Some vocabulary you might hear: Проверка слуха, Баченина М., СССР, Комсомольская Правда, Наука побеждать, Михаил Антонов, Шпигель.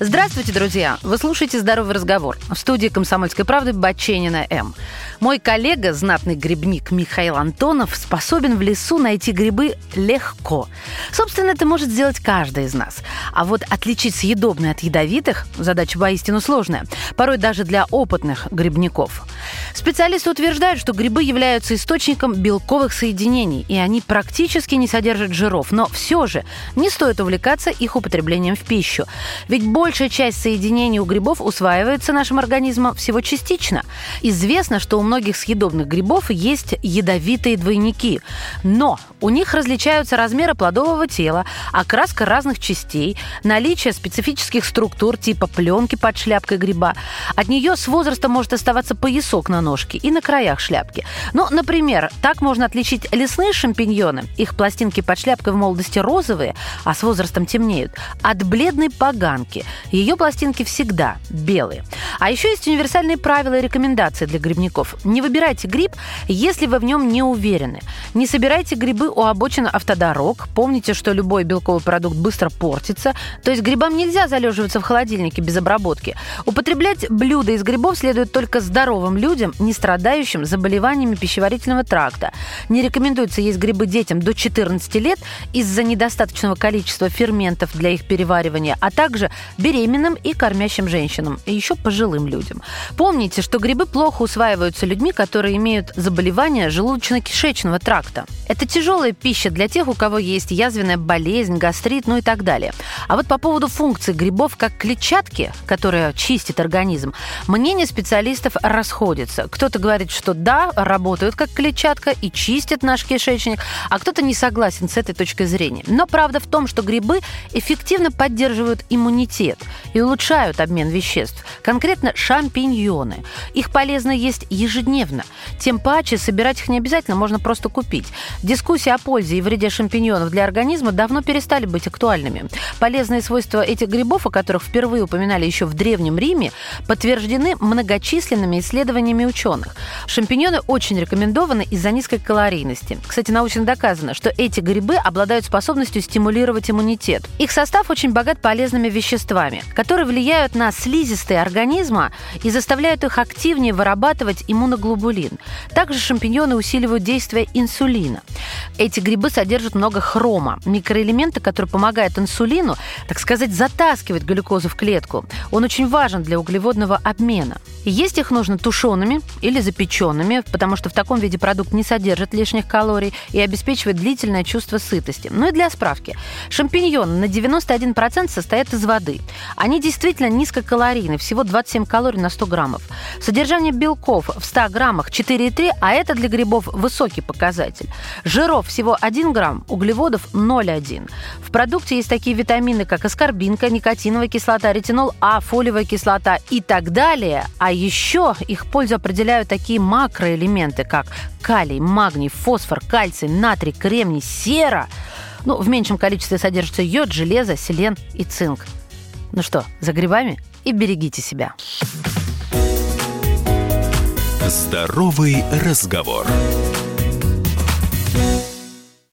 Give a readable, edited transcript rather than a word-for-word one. Здравствуйте, друзья! Вы слушаете «Здоровый разговор» в студии «Комсомольской правды» Баченина М. Мой коллега, знатный грибник Михаил Антонов, способен в лесу найти грибы легко. Собственно, это может сделать каждый из нас. А вот отличить съедобные от ядовитых – задача воистину сложная, порой даже для опытных грибников. Специалисты утверждают, что грибы являются источником белковых соединений, и они практически не содержат жиров. Но все же не стоит увлекаться их употреблением в пищу. Ведь большая часть соединений у грибов усваивается нашим организмом всего частично. Известно, что у многих съедобных грибов есть ядовитые двойники. Но у них различаются размеры плодового тела, окраска разных частей, наличие специфических структур типа пленки под шляпкой гриба. От нее с возрастом может оставаться поясок на ножке и на краях шляпки. Ну, например, так можно отличить лесные шампиньоны, их пластинки под шляпкой в молодости розовые, а с возрастом темнеют, от бледной поганки. Ее пластинки всегда белые. А еще есть универсальные правила и рекомендации для грибников. Не выбирайте гриб, если вы в нем не уверены. Не собирайте грибы у обочин автодорог. Помните, что любой белковый продукт быстро портится. То есть грибам нельзя залеживаться в холодильнике без обработки. Употреблять блюда из грибов следует только здоровым людям, не страдающим заболеваниями пищеварительного тракта. Не рекомендуется есть грибы детям до 14 лет из-за недостаточного количества ферментов для их переваривания, а также беременным и кормящим женщинам, и еще пожилым людям. Помните, что грибы плохо усваиваются людьми, которые имеют заболевания желудочно-кишечного тракта. Это тяжелая пища для тех, у кого есть язвенная болезнь, гастрит, ну и так далее. А вот по поводу функций грибов как клетчатки, которая чистит организм, мнения специалистов расходятся. Кто-то говорит, что да, работают как клетчатка и чистят наш кишечник, а кто-то не согласен с этой точкой зрения. Но правда в том, что грибы эффективно поддерживают иммунитет и улучшают обмен веществ, конкретно шампиньоны. Их полезно есть ежедневно. Тем паче собирать их не обязательно, можно просто купить. Дискуссии о пользе и вреде шампиньонов для организма давно перестали быть актуальными. Полезные свойства этих грибов, о которых впервые упоминали еще в Древнем Риме, подтверждены многочисленными исследованиями ученых. Шампиньоны очень рекомендованы из-за низкой калорийности. Кстати, научно доказано, что эти грибы обладают способностью стимулировать иммунитет. Их состав очень богат полезными веществами, которые влияют на слизистые организма и заставляют их активнее вырабатывать иммуноглобулин. Также шампиньоны усиливают действие инсулина. Эти грибы содержат много хрома, микроэлемента, который помогает инсулину, так сказать, затаскивать глюкозу в клетку. Он очень важен для углеводного обмена. Есть их нужно тушеными или запеченными, потому что в таком виде продукт не содержит лишних калорий и обеспечивает длительное чувство сытости. Ну и для справки. Шампиньоны на 91% состоят из воды. Они действительно низкокалорийны, всего 27 калорий на 100 граммов. Содержание белков в 100 граммах 4,3, а это для грибов высокий показатель. Жиров всего 1 грамм, углеводов 0,1. В продукте есть такие витамины, как аскорбинка, никотиновая кислота, ретинол А, фолиевая кислота и так далее. А еще их пользу определяют такие макроэлементы, как калий, магний, фосфор, кальций, натрий, кремний, сера. Ну, в меньшем количестве содержится йод, железо, селен и цинк. Ну что, за грибами и берегите себя. Здоровый разговор.